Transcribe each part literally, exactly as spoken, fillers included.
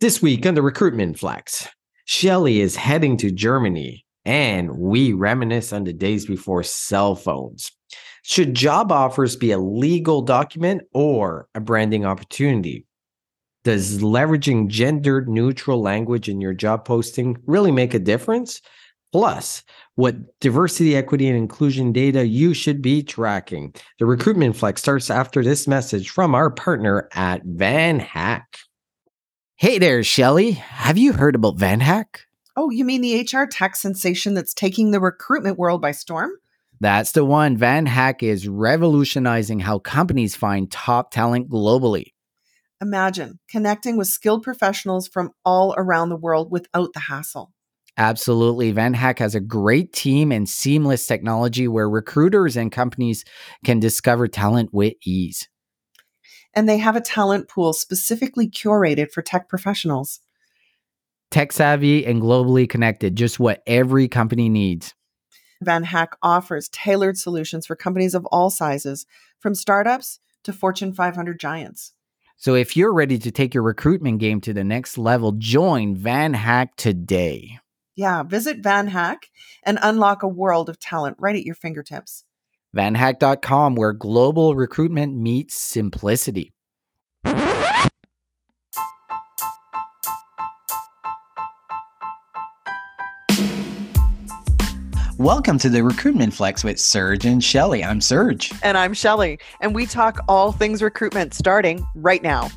This week on the Recruitment Flex, Shelley is heading to Germany and we reminisce on the days before cell phones. Should job offers be a legal document or a branding opportunity? Does leveraging gender-neutral language in your job posting really make a difference? Plus, what diversity, equity, and inclusion data you should be tracking. The Recruitment Flex starts after this message from our partner at VanHack. Hey there, Shelley. Have you heard about VanHack? Oh, you mean the H R tech sensation that's taking the recruitment world by storm? That's the one. VanHack is revolutionizing how companies find top talent globally. Imagine connecting with skilled professionals from all around the world without the hassle. Absolutely. VanHack has a great team and seamless technology where recruiters and companies can discover talent with ease. And they have a talent pool specifically curated for tech professionals. Tech-savvy and globally connected, just what every company needs. VanHack offers tailored solutions for companies of all sizes, from startups to Fortune five hundred giants. So if you're ready to take your recruitment game to the next level, join VanHack today. Yeah, visit VanHack and unlock a world of talent right at your fingertips. VanHack dot com, where global recruitment meets simplicity. Welcome to the Recruitment Flex with Serge and Shelley. I'm Serge. And I'm Shelley. And we talk all things recruitment starting right now.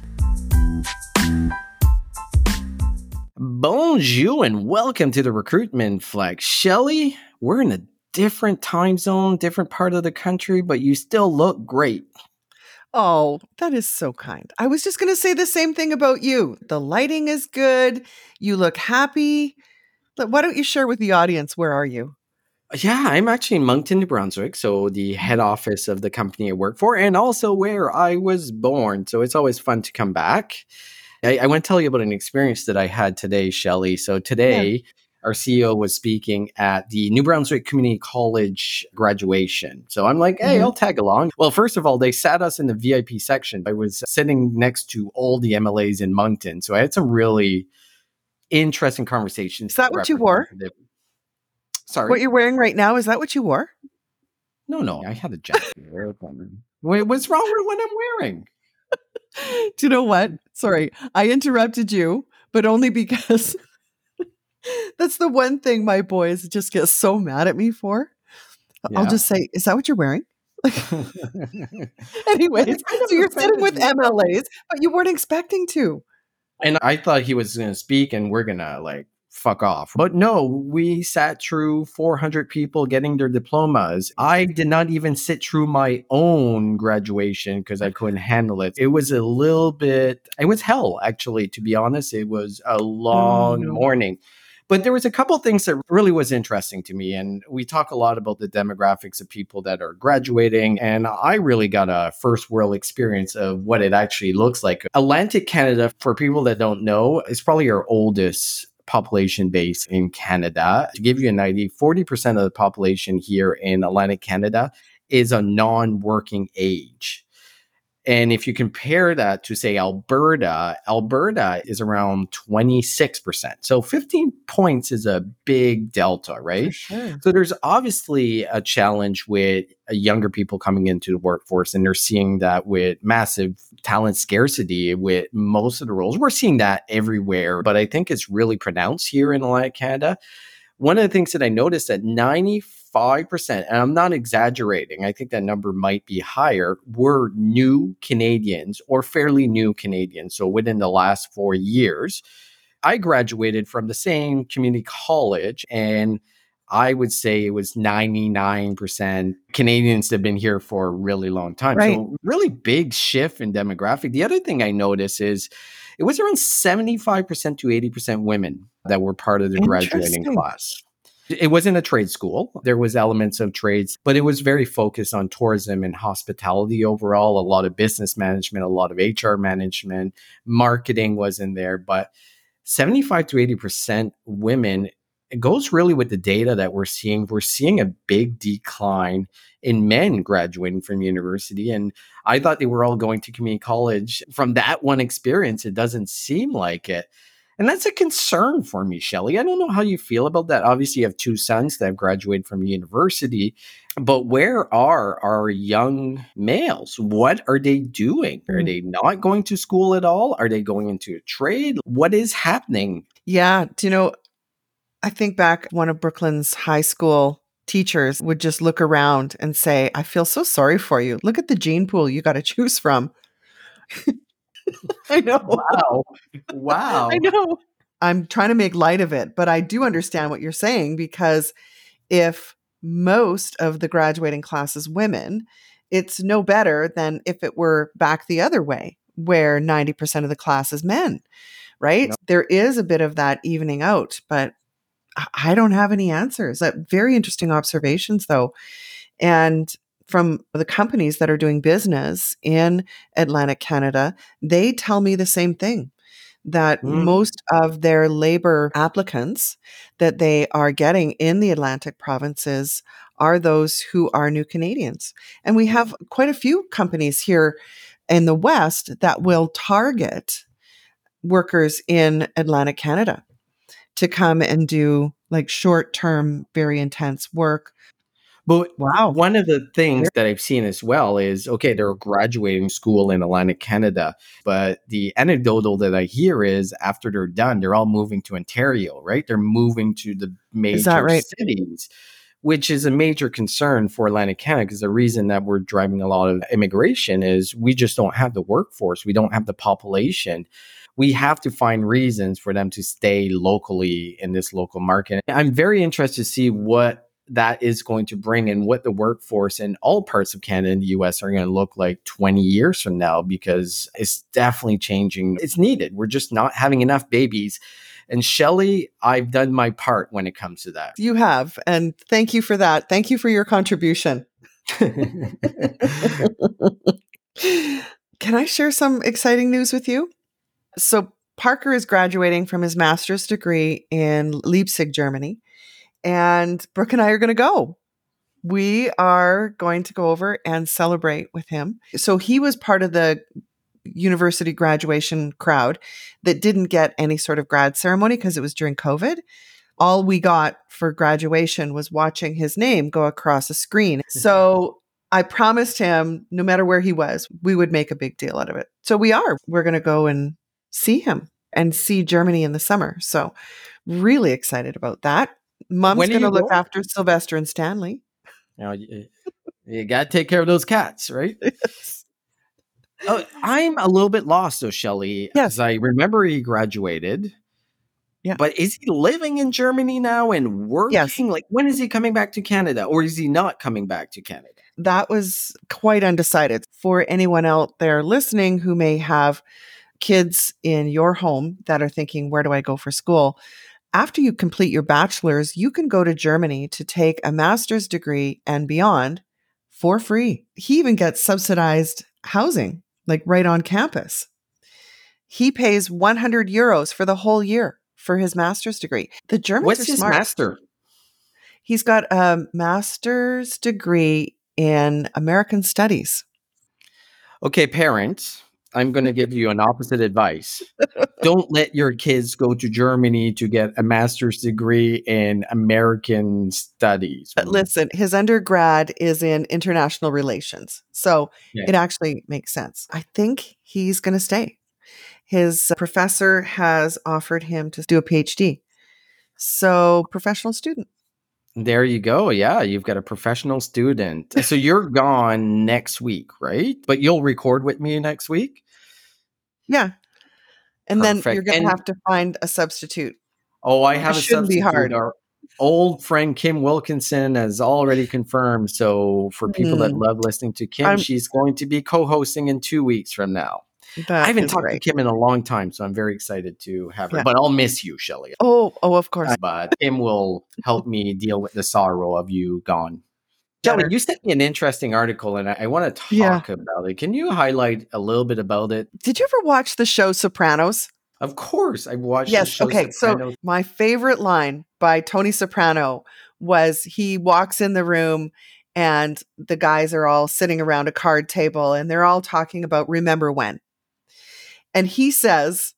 Bonjour and welcome to the Recruitment Flex. Shelley, we're in a different time zone, different part of the country, but you still look great. Oh, that is so kind. I was just going to say the same thing about you. The lighting is good. You look happy. But why don't you share with the audience, where are you? Yeah, I'm actually in Moncton, New Brunswick, so the head office of the company I work for and also where I was born. So it's always fun to come back. I, I want to tell you about an experience that I had today, Shelley. So today... Yeah. Our C E O was speaking at the New Brunswick Community College graduation. So I'm like, hey, mm-hmm. I'll tag along. Well, first of all, they sat us in the V I P section. I was sitting next to all the M L As in Moncton. So I had some really interesting conversations. Is that what you wore? Sorry. What you're wearing right now, is that what you wore? No, no. I had a jacket. Wait, what's wrong with what I'm wearing? Do you know what? Sorry, I interrupted you, but only because... That's the one thing my boys just get so mad at me for. Yeah. I'll just say, is that what you're wearing? Anyway, so you're sitting with M L As, but you weren't expecting to. And I thought he was going to speak and we're going to like fuck off. But no, we sat through four hundred people getting their diplomas. I did not even sit through my own graduation because I couldn't handle it. It was a little bit, it was hell, actually, to be honest. It was a long oh. morning. But there was a couple of things that really was interesting to me. And we talk a lot about the demographics of people that are graduating. And I really got a first world experience of what it actually looks like. Atlantic Canada, for people that don't know, is probably our oldest population base in Canada. To give you an idea, forty percent of the population here in Atlantic Canada is a non-working age. And if you compare that to, say, Alberta, Alberta is around twenty-six percent. So fifteen points is a big delta, right? For sure. So there's obviously a challenge with younger people coming into the workforce, and they're seeing that with massive talent scarcity with most of the roles. We're seeing that everywhere, but I think it's really pronounced here in Atlantic Canada. One of the things that I noticed that ninety-five percent, and I'm not exaggerating, I think that number might be higher, were new Canadians or fairly new Canadians. So within the last four years, I graduated from the same community college, and I would say it was ninety-nine percent Canadians that have been here for a really long time. Right. So really big shift in demographic. The other thing I noticed is it was around seventy-five percent to eighty percent women that were part of the graduating class. It wasn't a trade school. There was elements of trades, but it was very focused on tourism and hospitality overall. A lot of business management, a lot of H R management, marketing was in there, but seventy-five to eighty percent women. It goes really with the data that we're seeing. We're seeing a big decline in men graduating from university. And I thought they were all going to community college. From that one experience, it doesn't seem like it. And that's a concern for me, Shelley. I don't know how you feel about that. Obviously, you have two sons that have graduated from university, but where are our young males? What are they doing? Are they not going to school at all? Are they going into a trade? What is happening? Yeah. Do you know, I think back, one of Brooklyn's high school teachers would just look around and say, I feel so sorry for you. Look at the gene pool you got to choose from. I know. Wow. Wow. I know. I'm trying to make light of it, but I do understand what you're saying, because if most of the graduating class is women, it's no better than if it were back the other way, where ninety percent of the class is men, right? Yep. There is a bit of that evening out, but I don't have any answers. Very interesting observations, though. And from the companies that are doing business in Atlantic Canada, they tell me the same thing, that mm. most of their labor applicants that they are getting in the Atlantic provinces are those who are new Canadians. And we have quite a few companies here in the West that will target workers in Atlantic Canada to come and do like short-term, very intense work. But wow, one of the things that I've seen as well is, okay, they're graduating school in Atlantic Canada, but the anecdotal that I hear is after they're done, they're all moving to Ontario, right? They're moving to the major right? cities, which is a major concern for Atlantic Canada, because the reason that we're driving a lot of immigration is we just don't have the workforce. We don't have the population. We have to find reasons for them to stay locally in this local market. I'm very interested to see what that is going to bring and what the workforce in all parts of Canada and the U S are going to look like twenty years from now, because it's definitely changing. It's needed. We're just not having enough babies. And Shelley, I've done my part when it comes to that. You have. And thank you for that. Thank you for your contribution. Can I share some exciting news with you? So Parker is graduating from his master's degree in Leipzig, Germany, and Brooke and I are going to go. We are going to go over and celebrate with him. So he was part of the university graduation crowd that didn't get any sort of grad ceremony because it was during COVID. All we got for graduation was watching his name go across a screen. So I promised him, no matter where he was, we would make a big deal out of it. So we are. We're going to go and see him and see Germany in the summer. So really excited about that. Mom's going to look going? after Sylvester and Stanley. You know, you, you got to take care of those cats, right? Yes. Oh, I'm a little bit lost though, Shelley. Yes. I remember he graduated. Yeah. But is he living in Germany now and working? Yes. Like, when is he coming back to Canada, or is he not coming back to Canada? That was quite undecided. For anyone out there listening who may have kids in your home that are thinking, where do I go for school? After you complete your bachelor's, you can go to Germany to take a master's degree and beyond for free. He even gets subsidized housing, like right on campus. He pays one hundred euros for the whole year for his master's degree. The Germans What's are his smart. master? He's got a master's degree in American studies. Okay, parents, I'm going to give you an opposite advice. Don't let your kids go to Germany to get a master's degree in American studies. But listen, his undergrad is in international relations. So yeah. It actually makes sense. I think he's going to stay. His professor has offered him to do a P H D. So professional student. There you go. Yeah, you've got a professional student. So you're gone next week, right? But you'll record with me next week? Yeah. And Perfect. then you're going to have to find a substitute. Oh, I have it a substitute. Be hard. Our old friend Kim Wilkinson has already confirmed. So for people mm. that love listening to Kim, I'm, she's going to be co-hosting in two weeks from now. I haven't talked right. to Kim in a long time, so I'm very excited to have her. Yeah. But I'll miss you, Shelley. Oh, oh, of course. But Kim will help me deal with the sorrow of you gone. Shelley, you sent me an interesting article, and I, I want to talk yeah. about it. Can you highlight a little bit about it? Did you ever watch the show Sopranos? Of course, I watched yes. the show okay. Sopranos. So my favorite line by Tony Soprano was, he walks in the room and the guys are all sitting around a card table and they're all talking about remember when. And he says,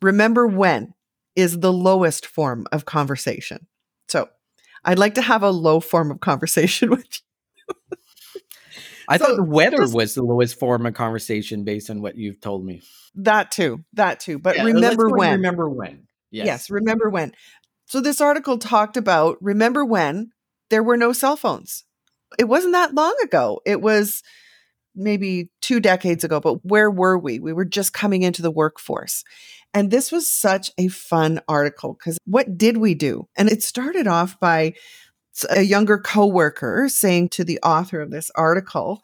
remember when is the lowest form of conversation. So I'd like to have a low form of conversation with you. I so thought weather just, was the lowest form of conversation based on what you've told me. That too, that too. But yeah, remember when. Remember when. Yes. yes, remember when. So this article talked about, remember when there were no cell phones. It wasn't that long ago. It was maybe two decades ago, but where were we? We were just coming into the workforce. And this was such a fun article because what did we do? And it started off by a younger coworker saying to the author of this article,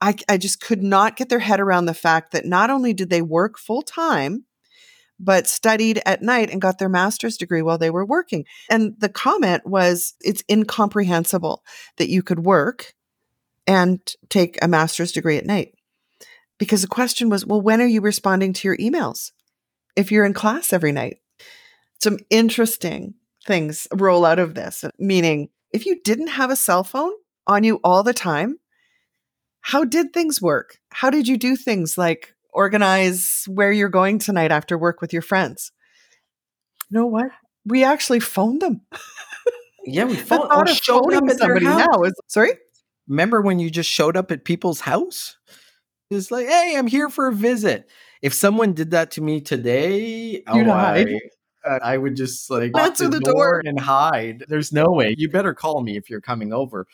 I, I just could not get their head around the fact that not only did they work full time, but studied at night and got their master's degree while they were working. And the comment was, it's incomprehensible that you could work and take a master's degree at night. Because the question was, well, when are you responding to your emails if you're in class every night? Some interesting things roll out of this, meaning if you didn't have a cell phone on you all the time, how did things work? How did you do things like organize where you're going tonight after work with your friends? You know what? We actually phoned them. Yeah, we phoned them. Or showed up at somebody now. Is, sorry? Remember when you just showed up at people's house? It's like, hey, I'm here for a visit. If someone did that to me today, oh, I, I would just like answer the, the door, door and hide. There's no way. You better call me if you're coming over.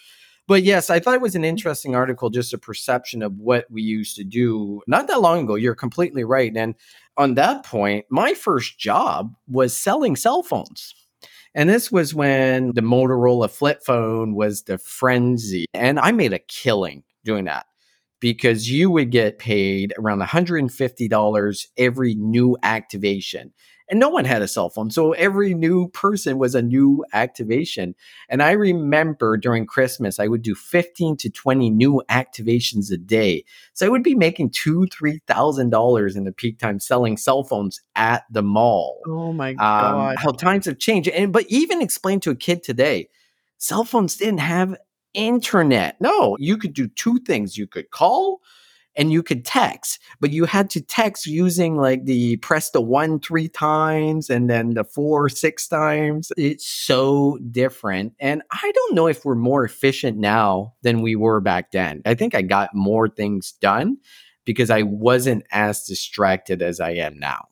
But yes, I thought it was an interesting article, just a perception of what we used to do not that long ago. You're completely right. And on that point, my first job was selling cell phones. And this was when the Motorola flip phone was the frenzy. And I made a killing doing that because you would get paid around one hundred fifty dollars every new activation. And no one had a cell phone. So every new person was a new activation. And I remember during Christmas, I would do fifteen to twenty new activations a day. So I would be making two thousand, three thousand dollars in the peak time selling cell phones at the mall. Oh my God. Um, how times have changed. And but even explain to a kid today, cell phones didn't have internet. No, you could do two things. You could call and you could text, but you had to text using like the press the one three times and then the four six times. It's so different. And I don't know if we're more efficient now than we were back then. I think I got more things done because I wasn't as distracted as I am now.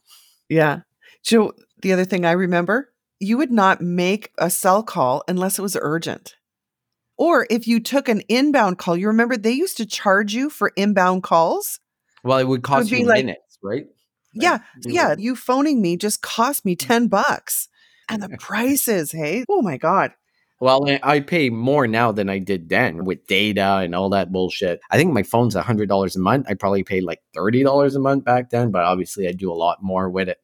Yeah. So the other thing I remember, you would not make a cell call unless it was urgent. Or if you took an inbound call, you remember they used to charge you for inbound calls? Well, it would cost it would you like, minutes, right? Yeah. Like, yeah. You phoning me just cost me ten bucks. And the prices, hey? Oh my God. Well, I pay more now than I did then with data and all that bullshit. I think my phone's one hundred dollars a month. I probably paid like thirty dollars a month back then, but obviously I do a lot more with it.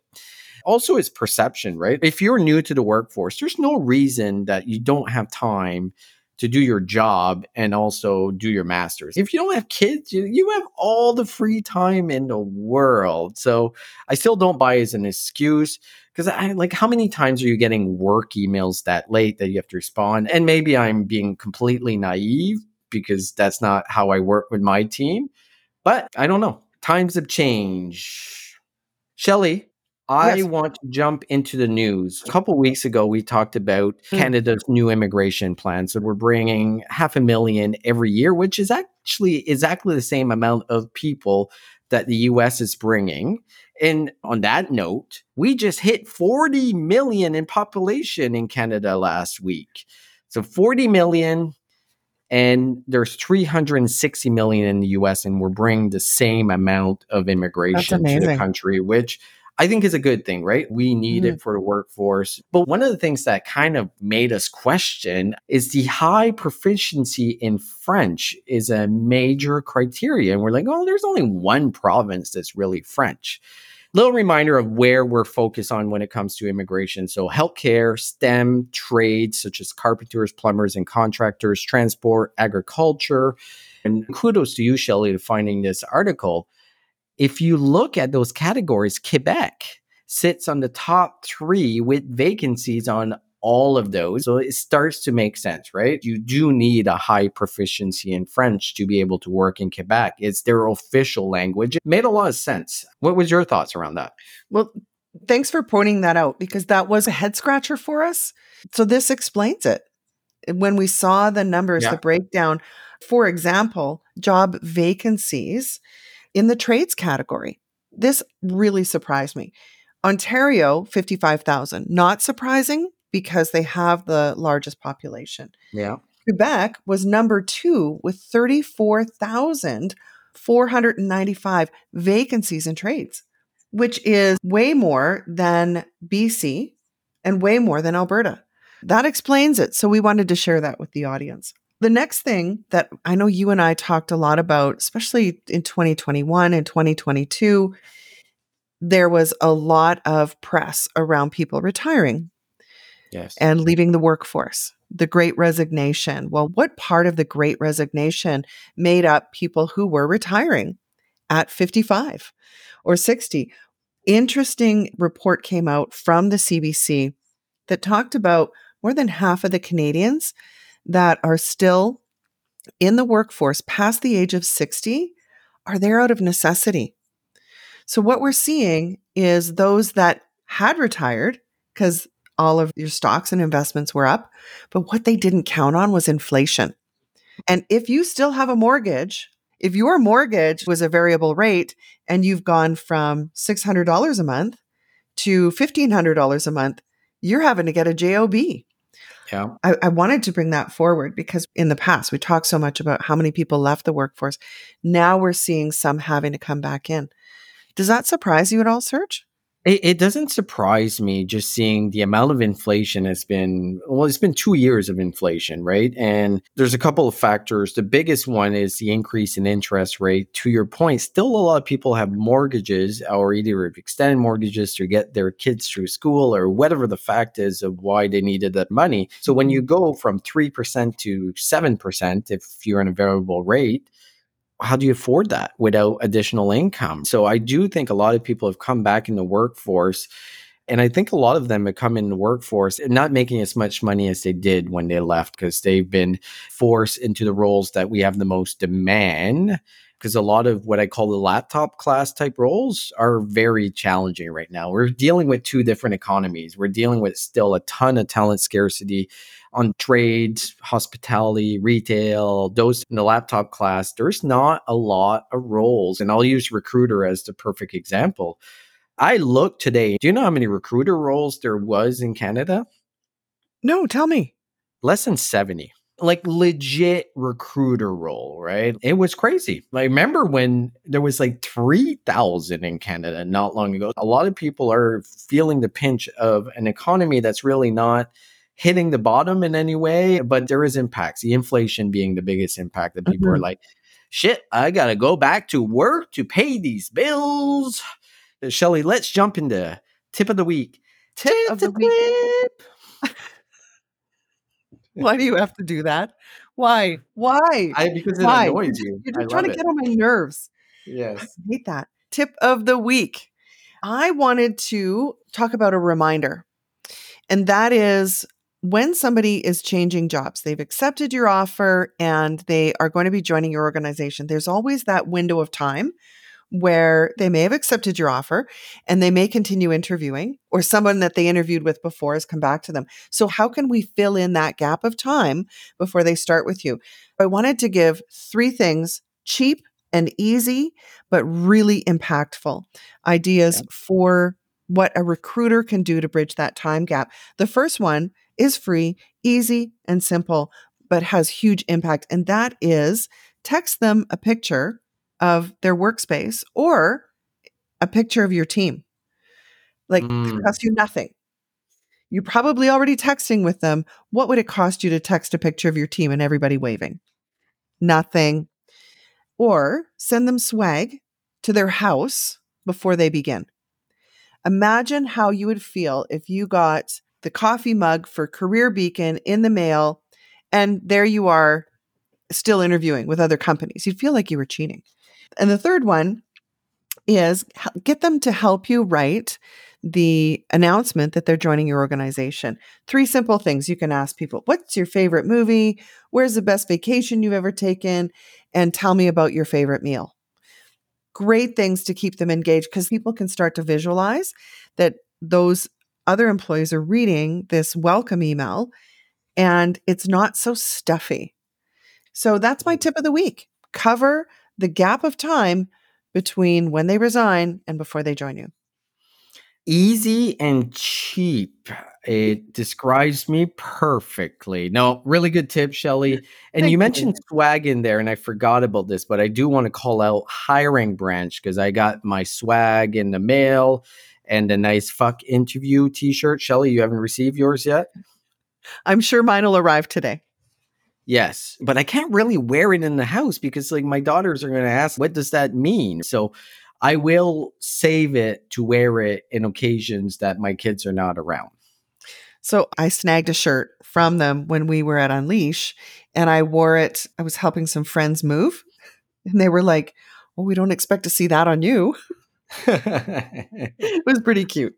Also, it's perception, right? If you're new to the workforce, there's no reason that you don't have time to do your job and also do your master's. If you don't have kids, you, you have all the free time in the world. So I still don't buy it as an excuse because I like how many times are you getting work emails that late that you have to respond? And maybe I'm being completely naive because that's not how I work with my team, but I don't know. Times have changed. Shelley, I yes. want to jump into the news. A couple of weeks ago, we talked about mm. Canada's new immigration plan. So we're bringing half a million every year, which is actually exactly the same amount of people that the U S is bringing. And on that note, we just hit forty million in population in Canada last week. So forty million, and there's three hundred sixty million in the U S, and we're bringing the same amount of immigration to the country, which I think is a good thing, right? We need mm. it for the workforce. But one of the things that kind of made us question is the high proficiency in French is a major criteria. And we're like, oh, there's only one province that's really French. Little reminder of where we're focused on when it comes to immigration. So healthcare, STEM, trades such as carpenters, plumbers, and contractors, transport, agriculture. And kudos to you, Shelley, for finding this article. If you look at those categories, Quebec sits on the top three with vacancies on all of those. So it starts to make sense, right? You do need a high proficiency in French to be able to work in Quebec. It's their official language. It made a lot of sense. What was your thoughts around that? Well, Thanks for pointing that out, because that was a head scratcher for us. So this explains it. When we saw the numbers, yeah. the breakdown, for example, job vacancies in the trades category, this really surprised me. Ontario, fifty-five thousand. Not surprising because they have the largest population. Yeah. Quebec was number two with thirty-four thousand four hundred ninety-five vacancies in trades, which is way more than B C and way more than Alberta. That explains it. So we wanted to share that with the audience. The next thing that I know you and I talked a lot about, especially in twenty twenty-one and twenty twenty-two, there was a lot of press around people retiring yes. and leaving the workforce. The Great Resignation. Well, what part of the Great Resignation made up people who were retiring at fifty-five or sixty? Interesting report came out from the C B C that talked about more than half of the Canadians that are still in the workforce past the age of sixty are there out of necessity. So what we're seeing is those that had retired, because all of your stocks and investments were up, but what they didn't count on was inflation. And if you still have a mortgage, if your mortgage was a variable rate and you've gone from six hundred dollars a month to fifteen hundred dollars a month, you're having to get a job. Yeah. I, I wanted to bring that forward because in the past, we talked so much about how many people left the workforce. Now we're seeing some having to come back in. Does that surprise you at all, Serge? It, it doesn't surprise me, just seeing the amount of inflation has been, well, it's been two years of inflation, right? And there's a couple of factors. The biggest one is the increase in interest rate. To your point, still a lot of people have mortgages or either extended mortgages to get their kids through school or whatever the fact is of why they needed that money. So when you go from three percent to seven percent, if you're in a variable rate, how do you afford that without additional income? So I do think a lot of people have come back in the workforce, and I think a lot of them have come in the workforce and not making as much money as they did when they left, because they've been forced into the roles that we have the most demand, because a lot of what I call the laptop class type roles are very challenging right now. We're dealing with two different economies. We're dealing with still a ton of talent scarcity on trades, hospitality, retail, those in the laptop class. There's not a lot of roles. And I'll use recruiter as the perfect example. I looked today. Do you know how many recruiter roles there was in Canada? No, tell me. Less than seventy. Like legit recruiter role, right? It was crazy. I remember when there was like three thousand in Canada not long ago. A lot of people are feeling the pinch of an economy that's really not hitting the bottom in any way, but there is impacts. The inflation being the biggest impact that people mm-hmm. are like, shit, I got to go back to work to pay these bills. Shelley, let's jump into tip of the week. Tip, tip of the week. Why do you have to do that? Why? Why? I, because it Why? annoys you. You're just I trying to it. get on my nerves. Yes. I hate that. Tip of the week. I wanted to talk about a reminder. And that is when somebody is changing jobs, they've accepted your offer and they are going to be joining your organization. There's always that window of time where they may have accepted your offer and they may continue interviewing, or someone that they interviewed with before has come back to them. So how can we fill in that gap of time before they start with you? I wanted to give three things, cheap and easy, but really impactful ideas yeah. for what a recruiter can do to bridge that time gap. The first one is free, easy and simple, but has huge impact. And that is text them a picture of their workspace or a picture of your team. Like, mm. it costs you nothing. You're probably already texting with them. What would it cost you to text a picture of your team and everybody waving? Nothing. Or send them swag to their house before they begin. Imagine how you would feel if you got the coffee mug for Career Beacon in the mail, and there you are still interviewing with other companies. You'd feel like you were cheating. And the third one is get them to help you write the announcement that they're joining your organization. Three simple things you can ask people. What's your favorite movie? Where's the best vacation you've ever taken? And tell me about your favorite meal. great things to keep them engaged, because people can start to visualize that those other employees are reading this welcome email and it's not so stuffy. So that's my tip of the week. Cover the gap of time between when they resign and before they join you. Easy and cheap. It describes me perfectly. No, really good tip, Shelley. And Thank you mentioned you. swag in there, and I forgot about this, but I do want to call out Hiring Branch, because I got my swag in the mail and a nice fuck interview t-shirt. Shelley, you haven't received yours yet? I'm sure mine will arrive today. Yes, but I can't really wear it in the house because like my daughters are going to ask, what does that mean? So I will save it to wear it in occasions that my kids are not around. So I snagged a shirt from them when we were at Unleash, and I wore it. I was helping some friends move, and they were like, well, we don't expect to see that on you. It was pretty cute.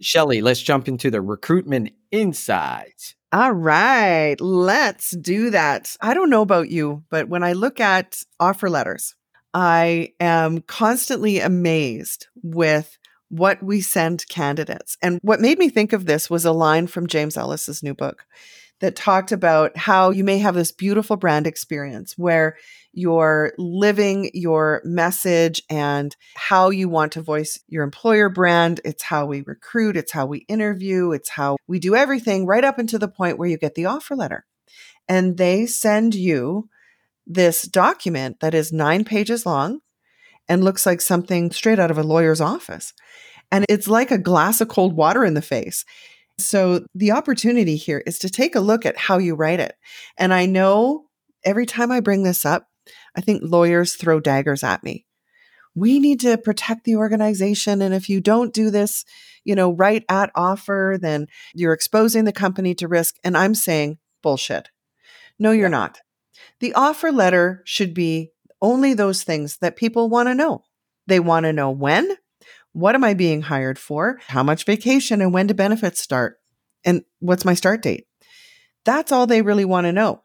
Shelley, let's jump into the recruitment insights. All right, let's do that. I don't know about you, but when I look at offer letters, I am constantly amazed with what we send candidates. And what made me think of this was a line from James Ellis's new book that talked about how you may have this beautiful brand experience where you're living your message and how you want to voice your employer brand. It's how we recruit. It's how we interview. It's how we do everything right up until the point where you get the offer letter. And they send you this document that is nine pages long and looks like something straight out of a lawyer's office. And it's like a glass of cold water in the face. So the opportunity here is to take a look at how you write it. And I know every time I bring this up, I think lawyers throw daggers at me. We need to protect the organization. And if you don't do this, you know, right at offer, then you're exposing the company to risk. And I'm saying, bullshit. No, you're yeah. not. The offer letter should be only those things that people want to know. They want to know when, what am I being hired for, how much vacation, and when do benefits start, and what's my start date. That's all they really want to know.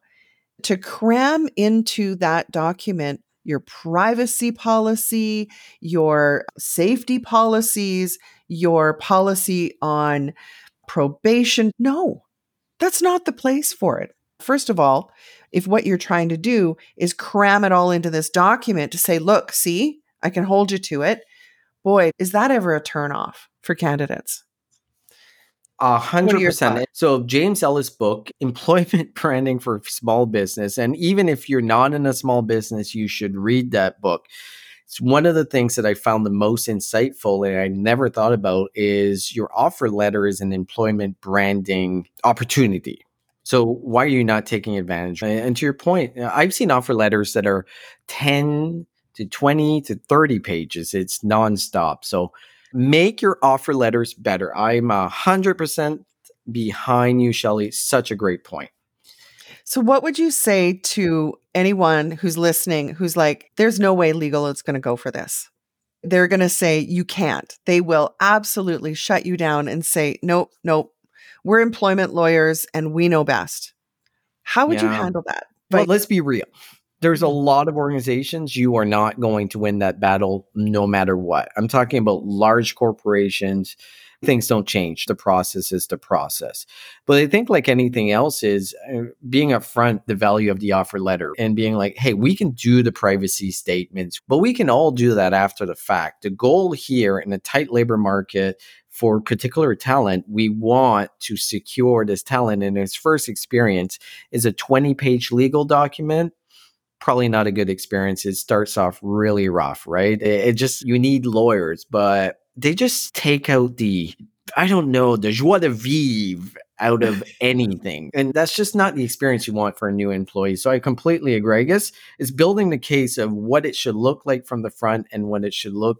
To cram into that document your privacy policy, your safety policies, your policy on probation, no, that's not the place for it. First of all, if what you're trying to do is cram it all into this document to say, look, see, I can hold you to it. Boy, is that ever a turnoff for candidates? A hundred percent. So James Ellis' book, Employment Branding for Small Business. And even if you're not in a small business, you should read that book. It's one of the things that I found the most insightful and I never thought about is your offer letter is an employment branding opportunity. So why are you not taking advantage? And to your point, I've seen offer letters that are ten to twenty to thirty pages. It's nonstop. So make your offer letters better. I'm one hundred percent behind you, Shelley. Such a great point. So what would you say to anyone who's listening who's like, there's no way legal is going to go for this? They're going to say, you can't. They will absolutely shut you down and say, nope, nope. We're employment lawyers and we know best. How would yeah. you handle that? But well, let's be real. There's a lot of organizations. You are not going to win that battle no matter what. I'm talking about large corporations. Things don't change. The process is the process. But I think like anything else is being upfront, the value of the offer letter and being like, hey, we can do the privacy statements, but we can all do that after the fact. The goal here in a tight labor market for particular talent, we want to secure this talent. And its first experience is a twenty-page legal document. Probably not a good experience. It starts off really rough, right? It, it just, you need lawyers, but they just take out the, I don't know, the joie de vivre out of anything. And that's just not the experience you want for a new employee. So I completely agree. I guess it's building the case of what it should look like from the front and what it should look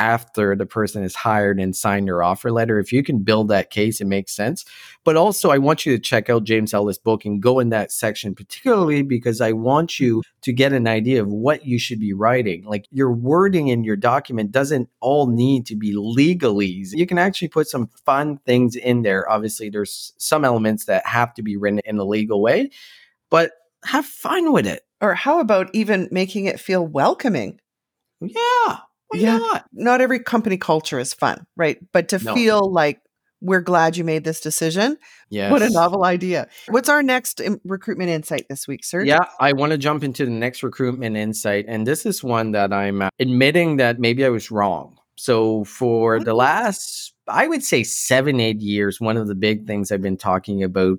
after the person is hired and signed their offer letter. If you can build that case, it makes sense. But also, I want you to check out James Ellis' book and go in that section, particularly because I want you to get an idea of what you should be writing. Like your wording in your document doesn't all need to be legalese. You can actually put some fun things in there. Obviously, there's some elements that have to be written in a legal way, but have fun with it. Or how about even making it feel welcoming? Yeah. Why yeah. not? Not every company culture is fun, right? But to no. feel like we're glad you made this decision. Yes. What a novel idea. What's our next recruitment insight this week, Serge? Yeah, I want to jump into the next recruitment insight. And this is one that I'm admitting that maybe I was wrong. So for what? the last, I would say seven, eight years, one of the big things I've been talking about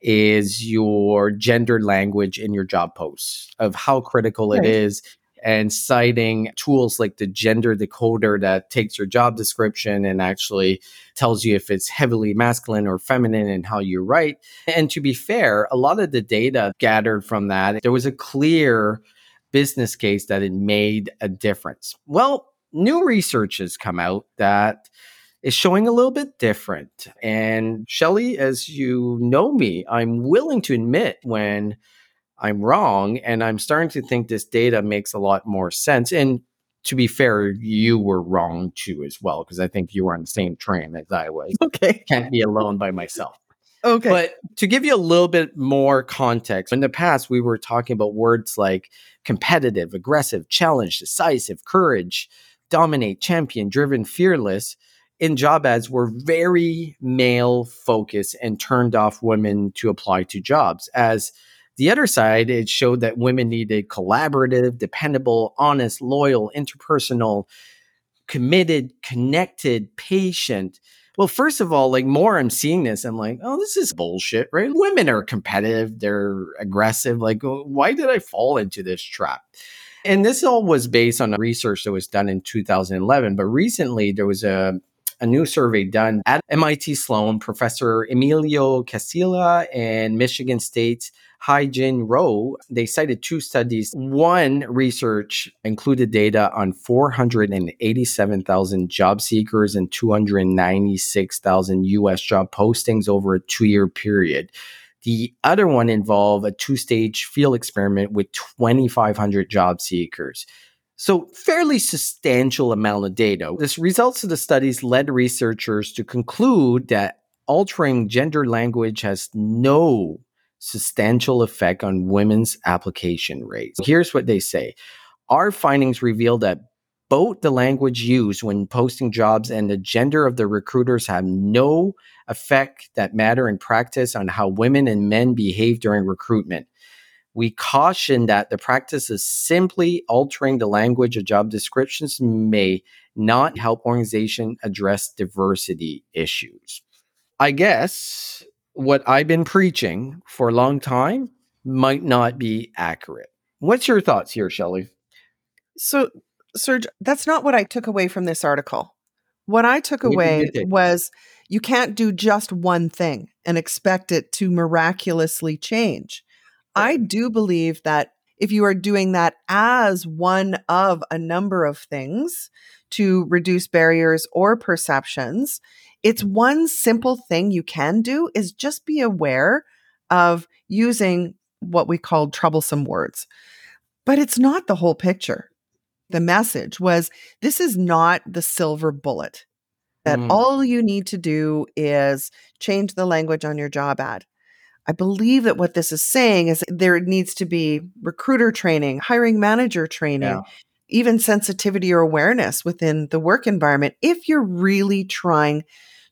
is your gender language in your job posts, of how critical right. it is. And citing tools like the gender decoder that takes your job description and actually tells you if it's heavily masculine or feminine and how you write. And to be fair, a lot of the data gathered from that, there was a clear business case that it made a difference. Well, new research has come out that is showing a little bit different. And Shelley, as you know me, I'm willing to admit when I'm wrong, and I'm starting to think this data makes a lot more sense. And to be fair, you were wrong too as well, because I think you were on the same train as I was. Okay. Can't be alone by myself. Okay. But to give you a little bit more context, in the past, we were talking about words like competitive, aggressive, challenge, decisive, courage, dominate, champion, driven, fearless. In job ads were very male focused and turned off women to apply to jobs. As the other side, it showed that women needed collaborative, dependable, honest, loyal, interpersonal, committed, connected, patient. Well, first of all, like more I'm seeing this, I'm like, oh, this is bullshit, right? Women are competitive. They're aggressive. Like, why did I fall into this trap? And this all was based on research that was done in two thousand eleven. But recently, there was a A new survey done at M I T Sloan, Professor Emilio Castilla and Michigan State's Hai Jin Rowe. They cited two studies. One research included data on four hundred eighty-seven thousand job seekers and two hundred ninety-six thousand U S job postings over a two-year period. The other one involved a two-stage field experiment with twenty-five hundred job seekers. So fairly substantial amount of data. This results of the studies led researchers to conclude that altering gender language has no substantial effect on women's application rates. Here's what they say. Our findings reveal that both the language used when posting jobs and the gender of the recruiters have no effect that matter in practice on how women and men behave during recruitment. We caution that the practice of simply altering the language of job descriptions may not help organizations address diversity issues. I guess what I've been preaching for a long time might not be accurate. What's your thoughts here, Shelley? So, Serge, that's not what I took away from this article. What I took away was you can't do just one thing and expect it to miraculously change. I do believe that if you are doing that as one of a number of things to reduce barriers or perceptions, it's one simple thing you can do is just be aware of using what we call troublesome words. But it's not the whole picture. The message was, this is not the silver bullet, that mm. all you need to do is change the language on your job ad. I believe that what this is saying is there needs to be recruiter training, hiring manager training, yeah. even sensitivity or awareness within the work environment if you're really trying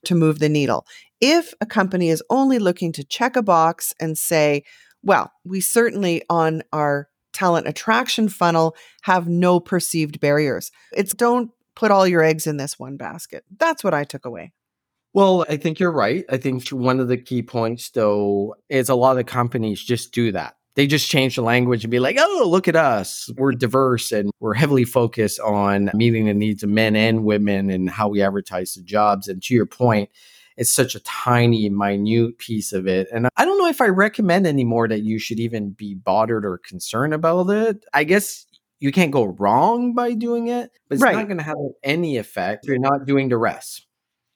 to move the needle. If a company is only looking to check a box and say, well, we certainly on our talent attraction funnel have no perceived barriers. It's don't put all your eggs in this one basket. That's what I took away. Well, I think you're right. I think one of the key points, though, is a lot of companies just do that. They just change the language and be like, oh, look at us. We're diverse and we're heavily focused on meeting the needs of men and women and how we advertise the jobs. And to your point, it's such a tiny, minute piece of it. And I don't know if I recommend anymore that you should even be bothered or concerned about it. I guess you can't go wrong by doing it, but it's right. not going to have any effect if you're not doing the rest.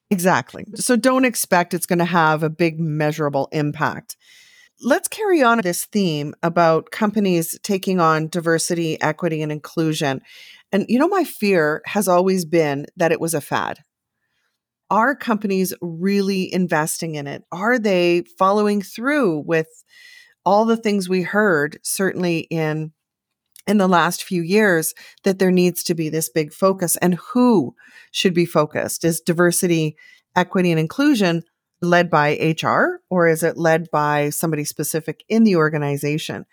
Exactly. So don't expect it's going to have a big measurable impact. Let's carry on this theme about companies taking on diversity, equity, and inclusion. And you know, my fear has always been that it was a fad. Are companies really investing in it? Are they following through with all the things we heard, certainly in in the last few years that there needs to be this big focus. And who should be focused? Is diversity, equity, and inclusion led by H R, or is it led by somebody specific in the organization?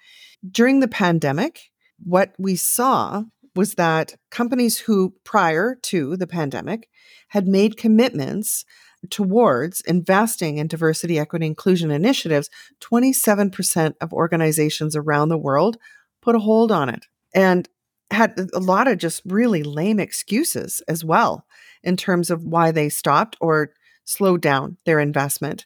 During the pandemic, what we saw was that companies who, prior to the pandemic, had made commitments towards investing in diversity, equity, inclusion initiatives, twenty-seven percent of organizations around the world put a hold on it and had a lot of just really lame excuses as well in terms of why they stopped or slowed down their investment.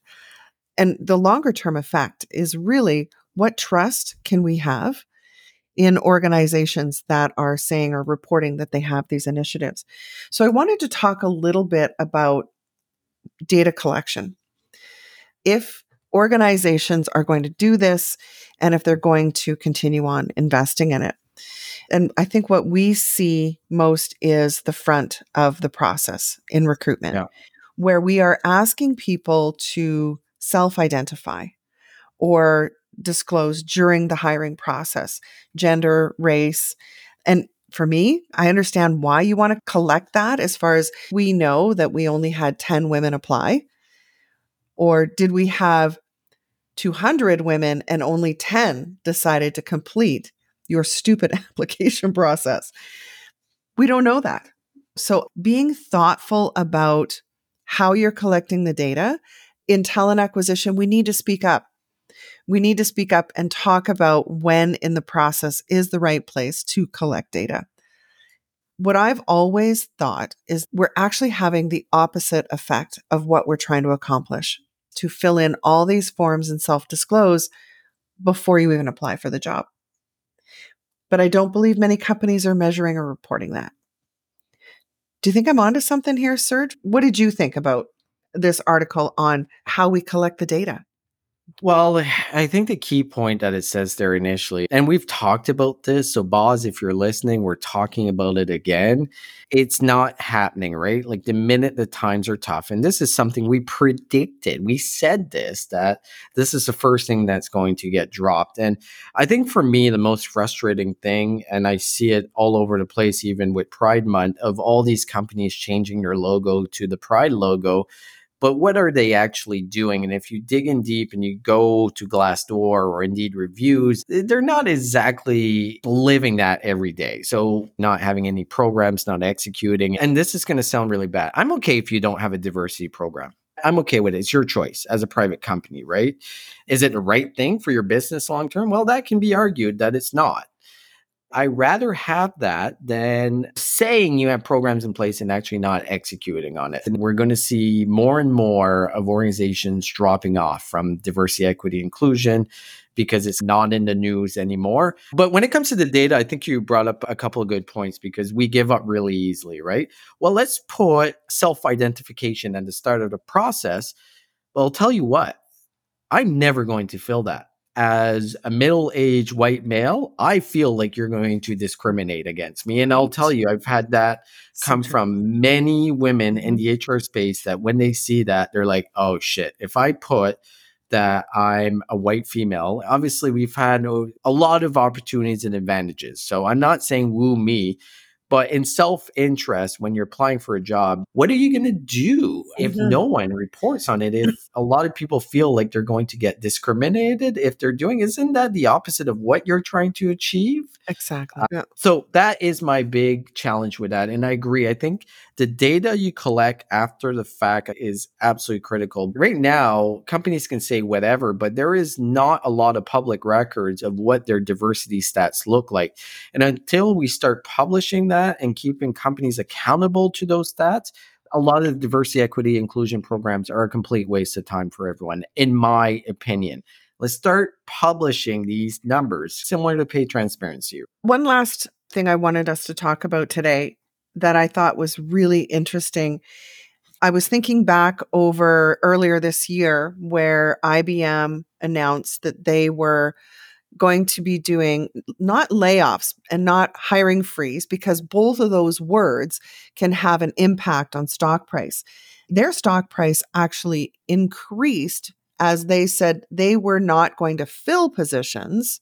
And the longer term effect is really, what trust can we have in organizations that are saying or reporting that they have these initiatives? So I wanted to talk a little bit about data collection. If organizations are going to do this, and if they're going to continue on investing in it. And I think what we see most is the front of the process in recruitment, yeah. where we are asking people to self-identify or disclose during the hiring process, gender, race. And for me, I understand why you want to collect that, as far as we know that we only had ten women apply, or did we have two hundred women and only ten decided to complete your stupid application process? We don't know that. So being thoughtful about how you're collecting the data in talent acquisition, we need to speak up. We need to speak up and talk about when in the process is the right place to collect data. What I've always thought is we're actually having the opposite effect of what we're trying to accomplish, to fill in all these forms and self-disclose before you even apply for the job. But I don't believe many companies are measuring or reporting that. Do you think I'm onto something here, Serge? What did you think about this article on how we collect the data? Well, I think the key point that it says there initially, and we've talked about this, so Boz, if you're listening, we're talking about it again. It's not happening, right? Like the minute the times are tough, and this is something we predicted. We said this, that this is the first thing that's going to get dropped. And I think for me, the most frustrating thing, and I see it all over the place, even with Pride Month, of all these companies changing their logo to the Pride logo. But what are they actually doing? And if you dig in deep and you go to Glassdoor or Indeed Reviews, they're not exactly living that every day. So not having any programs, not executing. And this is going to sound really bad. I'm okay if you don't have a diversity program. I'm okay with it. It's your choice as a private company, right? Is it the right thing for your business long term? Well, that can be argued that it's not. I rather have that than saying you have programs in place and actually not executing on it. And we're going to see more and more of organizations dropping off from diversity, equity, inclusion, because it's not in the news anymore. But when it comes to the data, I think you brought up a couple of good points, because we give up really easily, right? Well, let's put self-identification at the start of the process. Well, I'll tell you what, I'm never going to fill that. As a middle-aged white male, I feel like you're going to discriminate against me. And I'll tell you, I've had that come from many women in the H R space, that when they see that, they're like, oh shit, if I put that I'm a white female, obviously we've had a lot of opportunities and advantages. So I'm not saying woo me, but in self-interest, when you're applying for a job, what are you going to do if mm-hmm. no one reports on it? If a lot of people feel like they're going to get discriminated if they're doing, isn't that the opposite of what you're trying to achieve? Exactly. Uh, yeah. So that is my big challenge with that. And I agree. I think the data you collect after the fact is absolutely critical. Right now, companies can say whatever, but there is not a lot of public records of what their diversity stats look like. And until we start publishing that, and keeping companies accountable to those stats, a lot of diversity, equity, inclusion programs are a complete waste of time for everyone, in my opinion. Let's start publishing these numbers, similar to pay transparency. One last thing I wanted us to talk about today that I thought was really interesting. I was thinking back over earlier this year where I B M announced that they were going to be doing not layoffs and not hiring freeze, because both of those words can have an impact on stock price. Their stock price actually increased as they said they were not going to fill positions,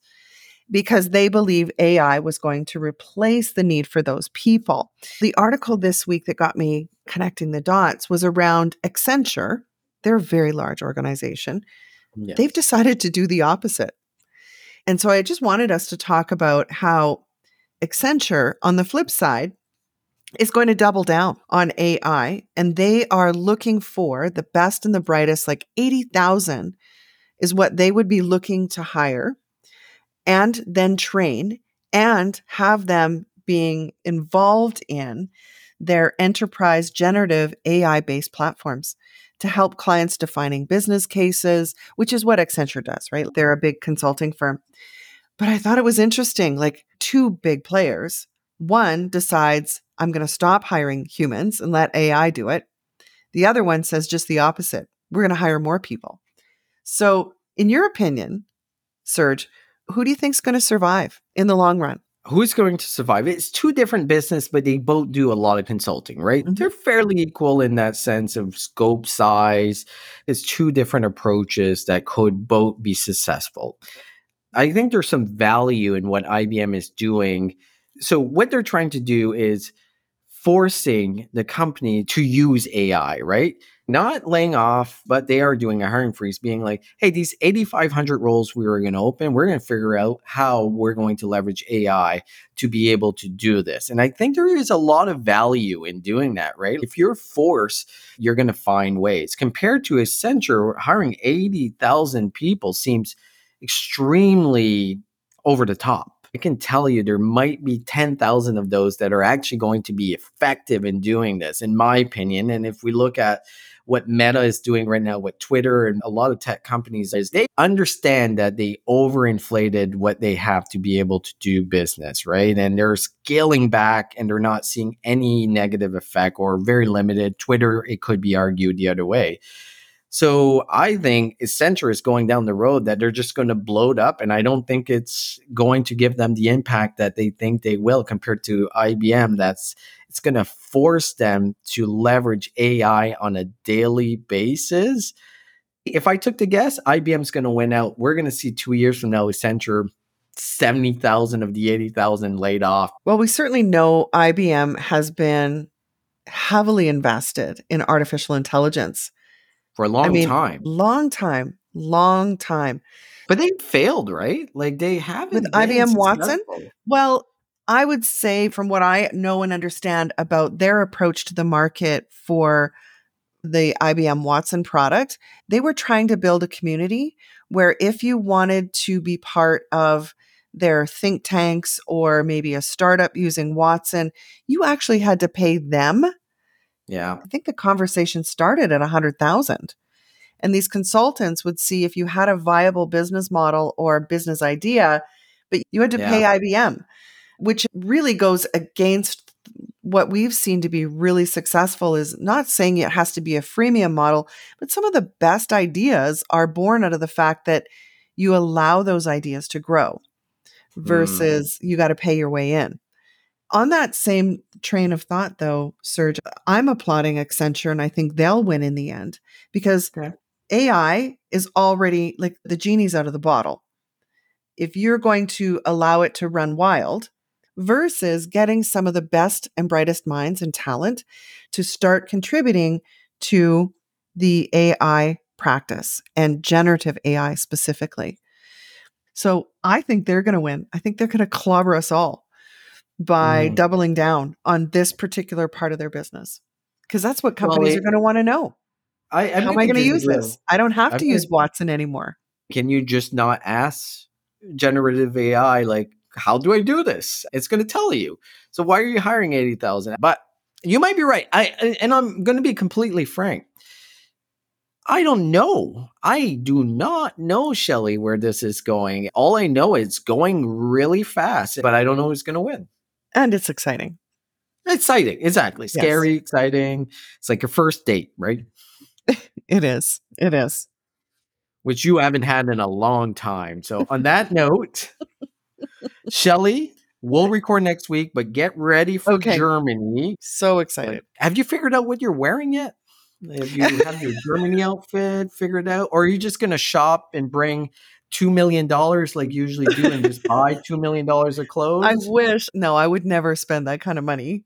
because they believe A I was going to replace the need for those people. The article this week that got me connecting the dots was around Accenture. They're a very large organization. Yes. They've decided to do the opposite. And so I just wanted us to talk about how Accenture, on the flip side, is going to double down on A I, and they are looking for the best and the brightest, like eighty thousand is what they would be looking to hire and then train and have them being involved in their enterprise generative A I-based platforms to help clients defining business cases, which is what Accenture does, right? They're a big consulting firm. But I thought it was interesting, like two big players. One decides, I'm going to stop hiring humans and let A I do it. The other one says just the opposite. We're going to hire more people. So in your opinion, Serge, who do you think is going to survive in the long run? Who's going to survive? It's two different businesses, but they both do a lot of consulting, right? Mm-hmm. They're fairly equal in that sense of scope, size. It's two different approaches that could both be successful. I think there's some value in what I B M is doing. So what they're trying to do is forcing the company to use A I, right? Not laying off, but they are doing a hiring freeze, being like, hey, these eighty-five hundred roles we were going to open, we're going to figure out how we're going to leverage A I to be able to do this. And I think there is a lot of value in doing that, right? If you're forced, you're going to find ways. Compared to Accenture, hiring eighty thousand people seems extremely over the top. I can tell you there might be ten thousand of those that are actually going to be effective in doing this, in my opinion. And if we look at what Meta is doing right now, what Twitter and a lot of tech companies is, they understand that they overinflated what they have to be able to do business, right? And they're scaling back and they're not seeing any negative effect or very limited. Twitter, it could be argued the other way. So I think Accenture is going down the road that they're just going to blow it up. And I don't think it's going to give them the impact that they think they will compared to I B M. That's it's going to force them to leverage A I on a daily basis. If I took the guess, I B M's going to win out. We're going to see two years from now, Accenture, seventy thousand of the eighty thousand laid off. Well, we certainly know I B M has been heavily invested in artificial intelligence. For a long I mean, time. Long time. Long time. But they failed, right? Like they haven't. With I B M Watson? Well, I would say from what I know and understand about their approach to the market for the I B M Watson product, they were trying to build a community where if you wanted to be part of their think tanks or maybe a startup using Watson, you actually had to pay them. Yeah, I think the conversation started at one hundred thousand. And these consultants would see if you had a viable business model or business idea, but you had to yeah. pay I B M, which really goes against what we've seen to be really successful. Is not saying it has to be a freemium model, but some of the best ideas are born out of the fact that you allow those ideas to grow versus mm. you got to pay your way in. On that same train of thought, though, Serge, I'm applauding Accenture, and I think they'll win in the end because okay. A I is already like the genie's out of the bottle. If you're going to allow it to run wild versus getting some of the best and brightest minds and talent to start contributing to the A I practice and generative A I specifically. So I think they're going to win. I think they're going to clobber us all by mm. doubling down on this particular part of their business. Because that's what companies well, it, are going to want to know. I, I How am I going to use will. this? I don't have I to mean, use Watson anymore. Can you just not ask generative A I, like, how do I do this? It's going to tell you. So why are you hiring eighty thousand? But you might be right. I And I'm going to be completely frank. I don't know. I do not know, Shelley, where this is going. All I know is it's going really fast, but I don't know who's going to win. And it's exciting. Exciting. Exactly. Scary, yes. Exciting. It's like your first date, right? It is. It is. Which you haven't had in a long time. So on that note, Shelley, we'll record next week, but get ready for okay. Germany. So excited. Have you figured out what you're wearing yet? If you have your Germany outfit figured out, or are you just going to shop and bring two million dollars like you usually do and just buy two million dollars of clothes? I wish. No, I would never spend that kind of money.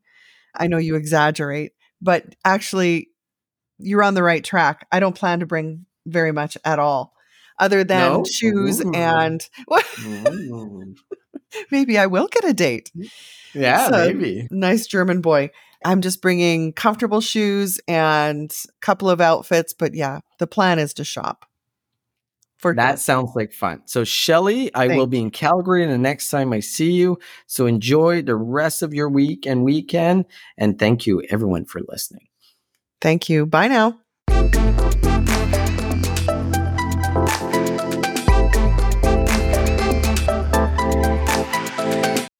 I know you exaggerate, but actually you're on the right track. I don't plan to bring very much at all other than no? shoes Ooh. and Ooh. Maybe I will get a date. Yeah, so, maybe. Nice German boy. I'm just bringing comfortable shoes and a couple of outfits. But yeah, the plan is to shop. For that time. Sounds like fun. So Shelley, I Thanks. will be in Calgary the next time I see you. So enjoy the rest of your week and weekend. And thank you everyone for listening. Thank you. Bye now.